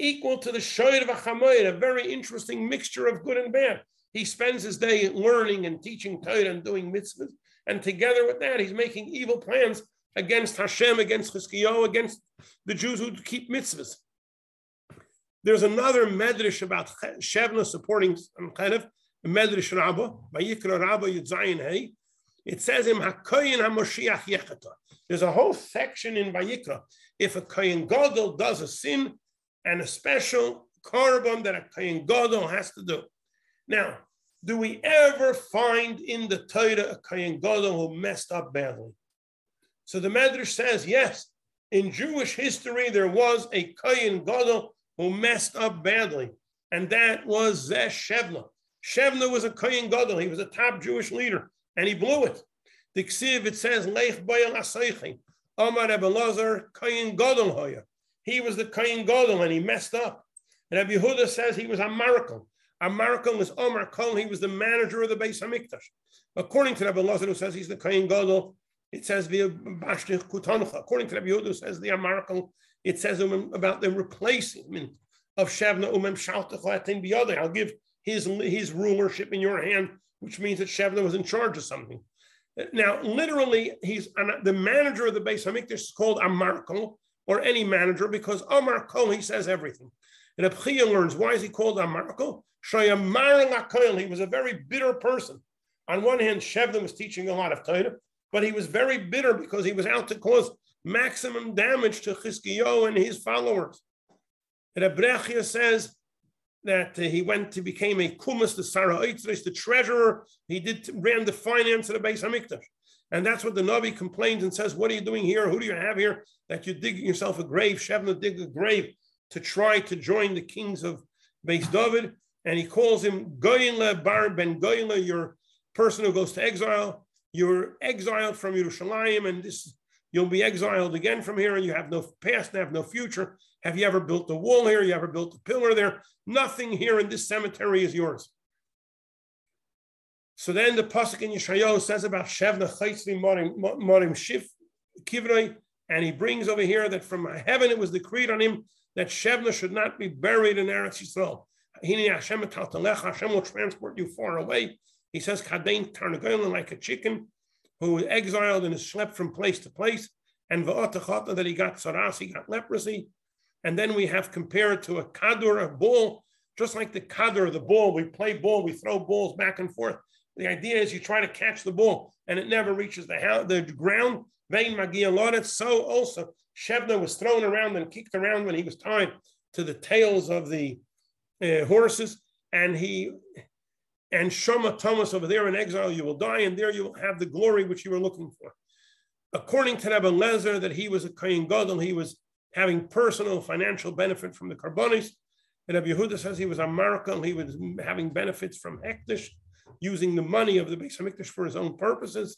equal to the Shoir of Chameir, a very interesting mixture of good and bad. He spends his day learning and teaching Torah and doing mitzvahs. And together with that, he's making evil plans against Hashem, against Chizkiyahu, against the Jews who keep mitzvahs. There's another medrash about Shevna supporting Sanchedev, the medrash Rabbah, Vayikra Rabbah Yudzayin Hay. It says him HaKoyin HaMoshiach Yechata. There's a whole section in Vayikra. If a Kohen Gadol does a sin, and a special korban that a Kohen Gadol has to do. Now, do we ever find in the Torah a Kohen Gadol who messed up badly? So the Medrash says, yes, in Jewish history, there was a Kohen Gadol who messed up badly. And that was Zeh Shevna. Shevna was a Kohen Gadol. He was a top Jewish leader. And he blew it. The Ksiv, it says, Leich Boyal Asaychi, Omar Rebbe Lazar, Kohen Gadol Hoya. He was the Kohen Gadol and he messed up. And Rabbi Yehuda says he was a miracle. Amarkal is Omar Kol, he was the manager of the Beis HaMikdash. According to Rabbi Lazar, who says he's the Kohen Gadol, it says via Bashnich Kutancha. According to Rabbi Yehuda, who says the Amarkal, it says about the replacement of Shevna Umem Shaltecha Atin Biyodeh. I'll give his, his rulership in your hand, which means that Shevna was in charge of something. Now, literally, he's the manager of the Beis HaMikdash is called Amarkal, or any manager, because Omar Kol, he says everything. And Abchia learns, why is he called Amarkal? He was a very bitter person. On one hand, Shevna was teaching a lot of Torah, but he was very bitter because he was out to cause maximum damage to Chizkiyahu and his followers. And Abrechia says that uh, he went to became a kumas, the Sarah Eitris, the treasurer. He did ran the finance of the Beis HaMikdash. And that's what the Navi complains and says, what are you doing here? Who do you have here that you're digging yourself a grave? Shevna dig a grave to try to join the kings of Beis David. And he calls him Goyinle Bar Ben Goyinle, your person who goes to exile. You're exiled from Yerushalayim, and this you'll be exiled again from here, and you have no past and have no future. Have you ever built a wall here? You ever built a pillar there? Nothing here in this cemetery is yours. So then the Pasuk in Yeshayahu says about Shevna Chaisli Marim Shif Kivroi, and he brings over here that from heaven it was decreed on him that Shevna should not be buried in Eretz Yisrael. Hashem will transport you far away. He says, Kadein Tarnagoylan, like a chicken who was exiled and is schlepped from place to place. And Va'atachata, that he got Saras, he got leprosy. And then we have compared to a kadur, a ball, just like the kadur, the ball. We play ball, we throw balls back and forth. The idea is you try to catch the ball and it never reaches the, house, the ground. Vein magia lodet. So also, Shevna was thrown around and kicked around when he was tied to the tails of the uh, horses. And he and Shema Thomas, over there in exile, you will die, and there you will have the glory which you were looking for. According to Rabbi Lezer, that he was a Kohen Gadol, he was having personal financial benefit from the Karbonis. And Rabbi Yehuda says he was a Markel, he was having benefits from Hektish, using the money of the Beis HaMikdash for his own purposes.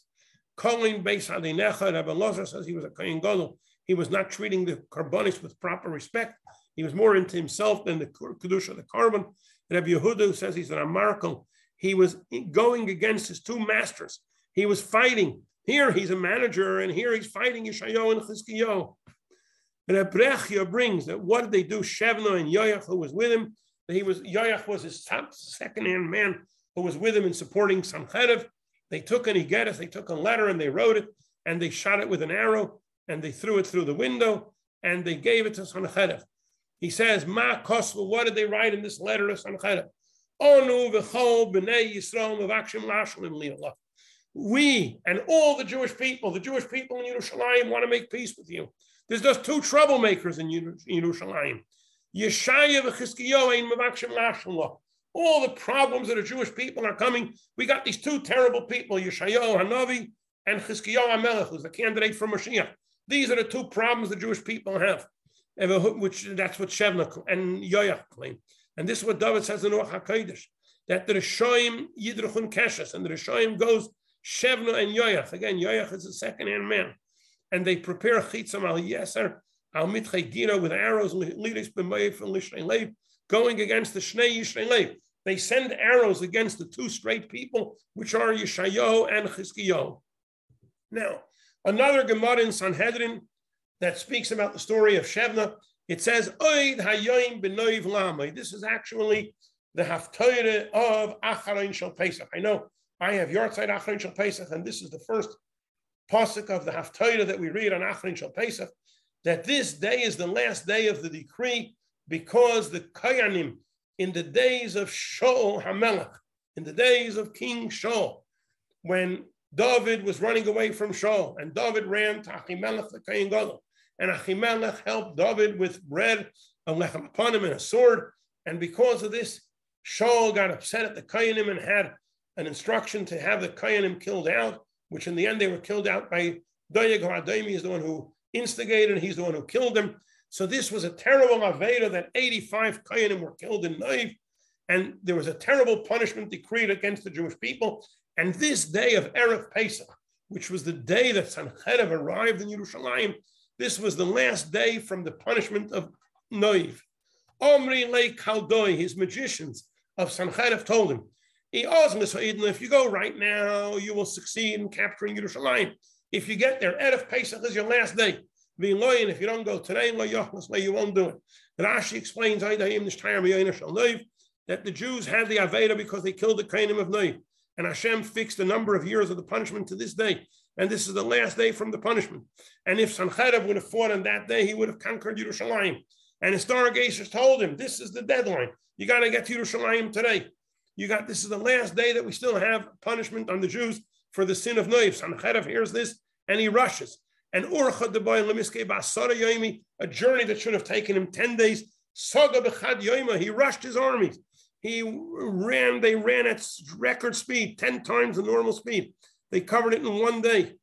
Calling Beis Adinecha, Rabbi Lezer says he was a Kohen Gadol. He was not treating the Karbonis with proper respect. He was more into himself than the Kedusha of the Karbon. Rabbi Yehuda says he's an Markel. He was going against his two masters. He was fighting. Here he's a manager, and here he's fighting Yeshayahu and Chizkiyahu. And Abrechia brings that what did they do? Shevna and Yoach, who was with him, that he was Yoach was his top second-hand man who was with him in supporting Sanchedev. They took an igeres, they took a letter, and they wrote it, and they shot it with an arrow, and they threw it through the window, and they gave it to Sanchedev. He says, Ma Kosla, what did they write in this letter to Sanchedev? We and all the Jewish people, the Jewish people in Yerushalayim want to make peace with you. There's just two troublemakers in Yerushalayim. All the problems of the Jewish people are coming. We got these two terrible people, Yeshayahu HaNavi and Chizkiyahu HaMelech, who's the candidate for Mashiach. These are the two problems the Jewish people have, which that's what Shevna and Yoach claim. And this is what David says in Ruach HaKodesh, that the Rishoyim Yidruchun Keshes, and the Rishoyim goes Shevna and Yoach. Again, Yoach is a second-hand man. And they prepare Chitzam al-Yeser, al-Mitchei Gino, with arrows, Lidis b'mayif and Lishnei Leib, going against the Shnei Yishnei Leib. They send arrows against the two straight people, which are Yeshayahu and Chizkiyahu. Now, another Gemara in Sanhedrin that speaks about the story of Shevna, it says, Oid hayoim b'noiv lamay. This is actually the Haftorah of Acharon Shel Pesach. I know I have Yortzeit Acharon Shel Pesach, and this is the first Pasuk of the Haftorah that we read on Acharon Shel Pesach, that this day is the last day of the decree, because the Kayanim, in the days of Shaul HaMelech, in the days of King Shaul, when David was running away from Shaul, and David ran to Ahimelech the Kohen Gadol, and Ahimelech helped David with bread, a lechem upon him, and a sword. And because of this, Shaul got upset at the Kayanim and had an instruction to have the Kayanim killed out, which in the end they were killed out by Doeg HaAdami, is the one who instigated, he's the one who killed them. So this was a terrible Aveda that eighty-five Kayanim were killed in Noiv, and there was a terrible punishment decreed against the Jewish people. And this day of Erev Pesach, which was the day that Sanchedev arrived in Yerushalayim, this was the last day from the punishment of Noiv. Omri le Kaldoi, his magicians of Sanchedev told him, if you go right now, you will succeed in capturing Yerushalayim. If you get there, Erev Pesach is your last day. And if you don't go today, you won't do it. Rashi explains that the Jews had the Aveda because they killed the Kohanim of Noiv. And Hashem fixed the number of years of the punishment to this day. And this is the last day from the punishment. And if Sanchedev would have fought on that day, he would have conquered Yerushalayim. And his stargazers told him, this is the deadline. You got to get to Yerushalayim today. You got, this is the last day that we still have punishment on the Jews for the sin of Noiv. Sanchedev hears this and he rushes. And a journey that should have taken him ten days, Saga b'chad yoima, he rushed his armies. He ran, they ran at record speed, ten times the normal speed. They covered it in one day.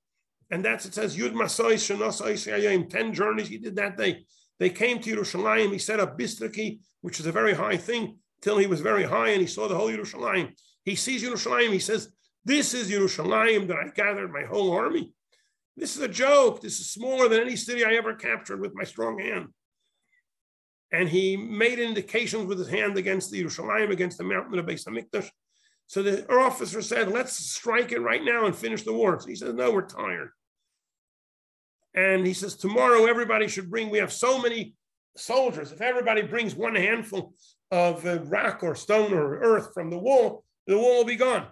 And that's, it says, Yud Masai Shanas Ayayim, ten journeys he did that day. They came to Yerushalayim, he set up Bistraki, which is a very high thing, till he was very high and he saw the whole Yerushalayim. He sees Yerushalayim, he says, this is Yerushalayim that I gathered my whole army. This is a joke. This is smaller than any city I ever captured with my strong hand. And he made indications with his hand against the Yerushalayim, against the mountain of Beis HaMikdash. So the officer said, let's strike it right now and finish the war. So he says, no, we're tired. And he says, tomorrow everybody should bring, we have so many soldiers. If everybody brings one handful of uh, rock or stone or earth from the wall, the wall will be gone.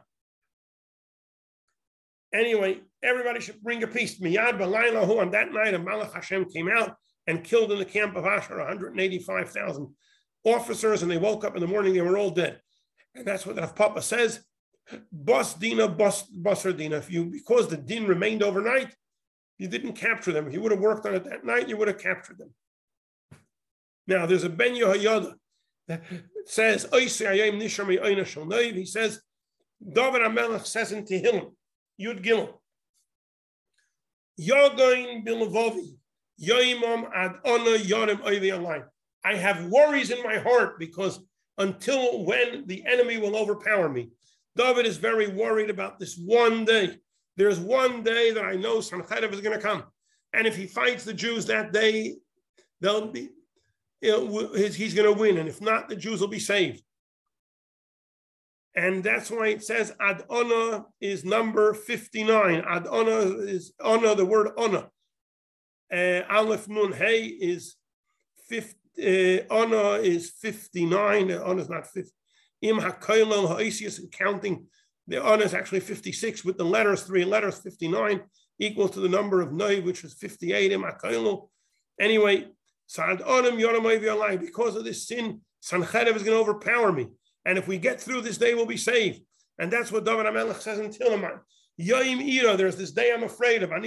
Anyway, everybody should bring a piece. Miyad b'laylahu, on that night, a Malach Hashem came out and killed in the camp of Asher one hundred eighty-five thousand officers, and they woke up in the morning, they were all dead. And that's what Rav Papa says, Bas Dina, Bas Basar Dina. If you, because the din remained overnight, you didn't capture them. If you would have worked on it that night, you would have captured them. Now, there's a Ben Yehoyada that says, he says, David HaMelech says in Tehillim, Yud Gilgulim, Yogain Bilvavi, Yoimam Ad Ana Yarim Oivi Alai. I have worries in my heart because until when the enemy will overpower me. David is very worried about this one day. There's one day that I know Sanchedev is going to come. And if he fights the Jews that day, they'll be, you know, he's going to win. And if not, the Jews will be saved. And that's why it says Ad Ona is number fifty-nine. Ad Ona is Ona, the word Ona. Uh, Aleph Nun Hey is fifty. Uh, Ana is fifty-nine. Ana is not fifty. Im HaKoilel HaIsius, in counting, the Ana is actually fifty-six with the letters, three letters, fifty-nine, equal to the number of Noiv, which is fifty-eight, Im HaKoilel. Anyway, because of this sin, Sanchedev is going to overpower me. And if we get through this day, we'll be saved. And that's what David HaMelech says in Tilman. Yoim Ira, there's this day I'm afraid of. I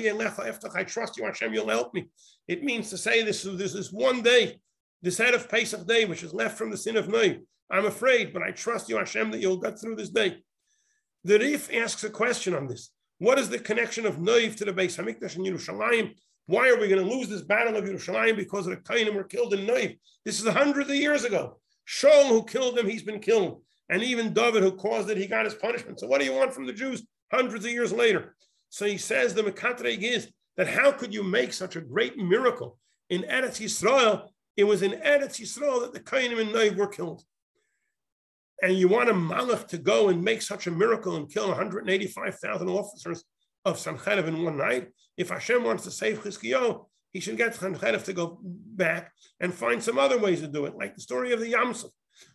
trust you, Hashem, you'll help me. It means to say this, there's this one day, this head of Pesach day, which is left from the sin of Noiv. I'm afraid, but I trust you, Hashem, that you'll get through this day. The Rif asks a question on this. What is the connection of Noiv to the Beis HaMikdash and Yerushalayim? Why are we going to lose this battle of Yerushalayim because of the Kayanim were killed in Noiv? This is hundreds of years ago. Shaul, who killed him, he's been killed. And even David, who caused it, he got his punishment. So what do you want from the Jews hundreds of years later? So he says, the Mekatreg is that how could you make such a great miracle in Eretz Yisrael? It was in Eretz Yisrael that the Kayanim and Noiv were killed. And you want a Malach to go and make such a miracle and kill one hundred eighty-five thousand officers of Sanchedev in one night? If Hashem wants to save Chizkiyahu, he should get Sanchedev to go back and find some other ways to do it, like the story of the Yamsuf,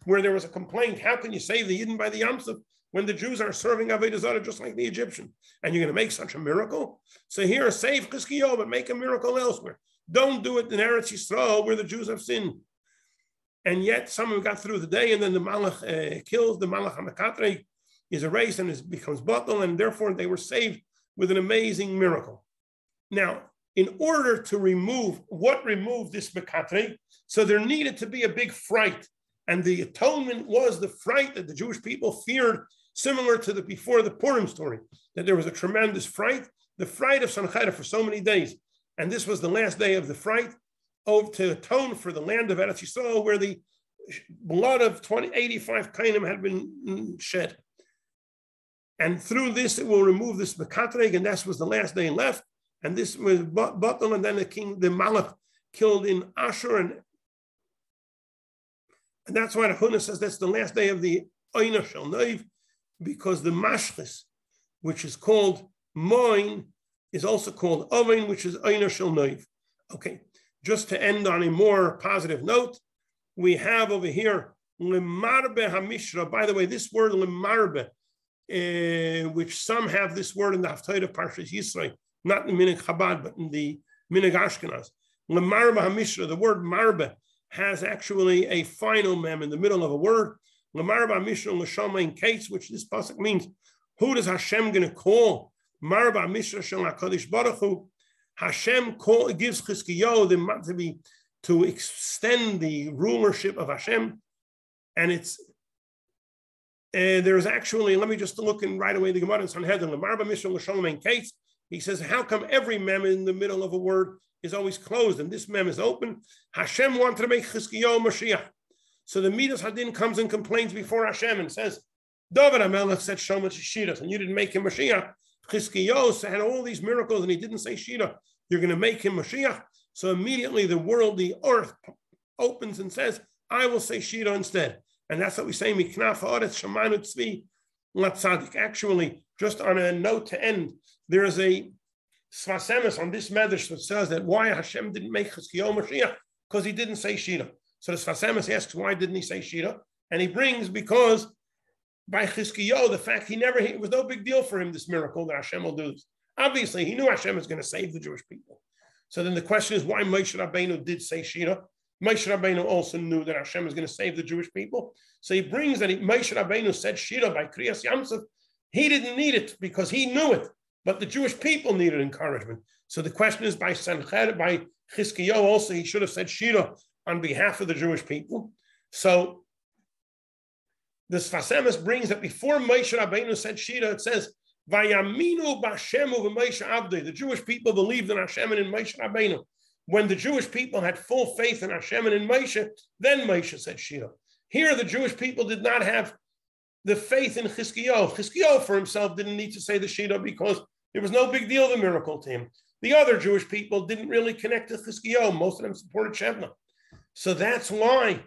where there was a complaint, how can you save the Yidden by the Yamsuf when the Jews are serving Avedezara just like the Egyptian? And you're going to make such a miracle? So here, save Chizkiyahu, but make a miracle elsewhere. Don't do it in Eretz Yisrael where the Jews have sinned. And yet some of them got through the day, and then the Malach uh, kills, the Malach HaMekatre is erased and it becomes bottled, and therefore they were saved with an amazing miracle. Now, in order to remove what removed this Mekatre, so there needed to be a big fright. And the atonement was the fright that the Jewish people feared, similar to the before the Purim story, that there was a tremendous fright, the fright of Sanchedev for so many days. And this was the last day of the fright, over to atone for the land of Eretz Yisrael, where the blood of twenty, eighty-five Kayanim had been shed. And through this, it will remove this Mekatreg, and that was the last day left. And this was Batal, and then the king, the Malach, killed in Ashur. And, and that's why the Huna says that's the last day of the Oina Shel Noiv, because the Mashchis, which is called Moin, is also called Ovein, which is Oina Shel Noiv. Okay, just to end on a more positive note, we have over here Lemarbe Hamishra. By the way, this word Lemarbe, uh, which some have this word in the Haftarah of Parshas Yisrael, not in Minhag Chabad, but in the Minhag Ashkenaz. Lemarbe Hamishra, the word Marbe has actually a final mem in the middle of a word. Lemarbe Hamishra L'shamayim Kates, which this pasuk means, who does Hashem going to call? Marba Mishra Shel HaKadosh Baruch Hu. Hashem call, gives Chizkiyahu to be to extend the rulership of Hashem. And it's, uh, there's actually, let me just look in right away the Gemara in Sanhedrin, the Marba Mishal L'Sholem and Kates. He says, how come every mem in the middle of a word is always closed and this mem is open? Hashem wanted to make Chizkiyahu Mashiach. So the Midas Hadin comes and complains before Hashem and says, David HaMelech said Shoma Shira, and you didn't make him Mashiach. Chizkiyahu had all these miracles and he didn't say Shira. You're going to make him Mashiach. So immediately the world, the earth opens and says, I will say Shira instead. And that's what we say, Miknaf Ha'aretz Shamaynu Tzvi Latzadik. Actually, just on a note to end, there is a Svasemis on this medrash that says that why Hashem didn't make Chizkiyahu Mashiach, because he didn't say Shira. So the Svasemis asks, why didn't he say Shira? And he brings, because by Chizkiyahu, the fact he never, it was no big deal for him, this miracle that Hashem will do this. Obviously, he knew Hashem is going to save the Jewish people. So then the question is, why Moshe Rabbeinu did say Shira? Moshe Rabbeinu also knew that Hashem is going to save the Jewish people. So he brings that he, Moshe Rabbeinu said Shira by Kriyas Yamsuf. He didn't need it because he knew it, but the Jewish people needed encouragement. So the question is, by Sancheriv, by Chizkiyahu also, he should have said Shira on behalf of the Jewish people. So the Sfasemis brings that before Moshe Rabbeinu said Shira, it says, Vayaminu b'Hashem u'v'Moshe Abdei. The Jewish people believed in Hashem and in Moshe Rabbeinu. When the Jewish people had full faith in Hashem and in Moshe, then Moshe said Shira. Here, the Jewish people did not have the faith in Chizkiyahu. Chizkiyahu for himself didn't need to say the Shira because there was no big deal of a miracle to him. The other Jewish people didn't really connect to Chizkiyahu. Most of them supported Shevna. So that's why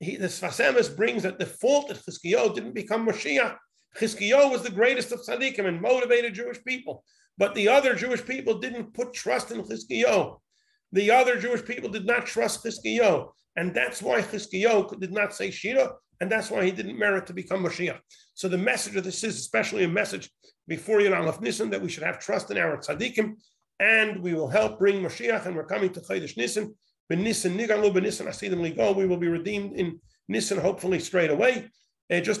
he, the Sfasemis brings that the fault that Chizkiyahu didn't become Mashiach. Chizkiyahu was the greatest of tzaddikim and motivated Jewish people. But the other Jewish people didn't put trust in Chizkiyahu. The other Jewish people did not trust Chizkiyahu. And that's why Chizkiyahu did not say Shira. And that's why he didn't merit to become Mashiach. So the message of this is especially a message before Yom Aleph Nisan that we should have trust in our tzaddikim. And we will help bring Mashiach. And we're coming to Chodesh Nisan. Ben Nisan Nigalu, Ben Nisan Asidim Ligo. We will be redeemed in Nisan, hopefully straight away. Uh, just to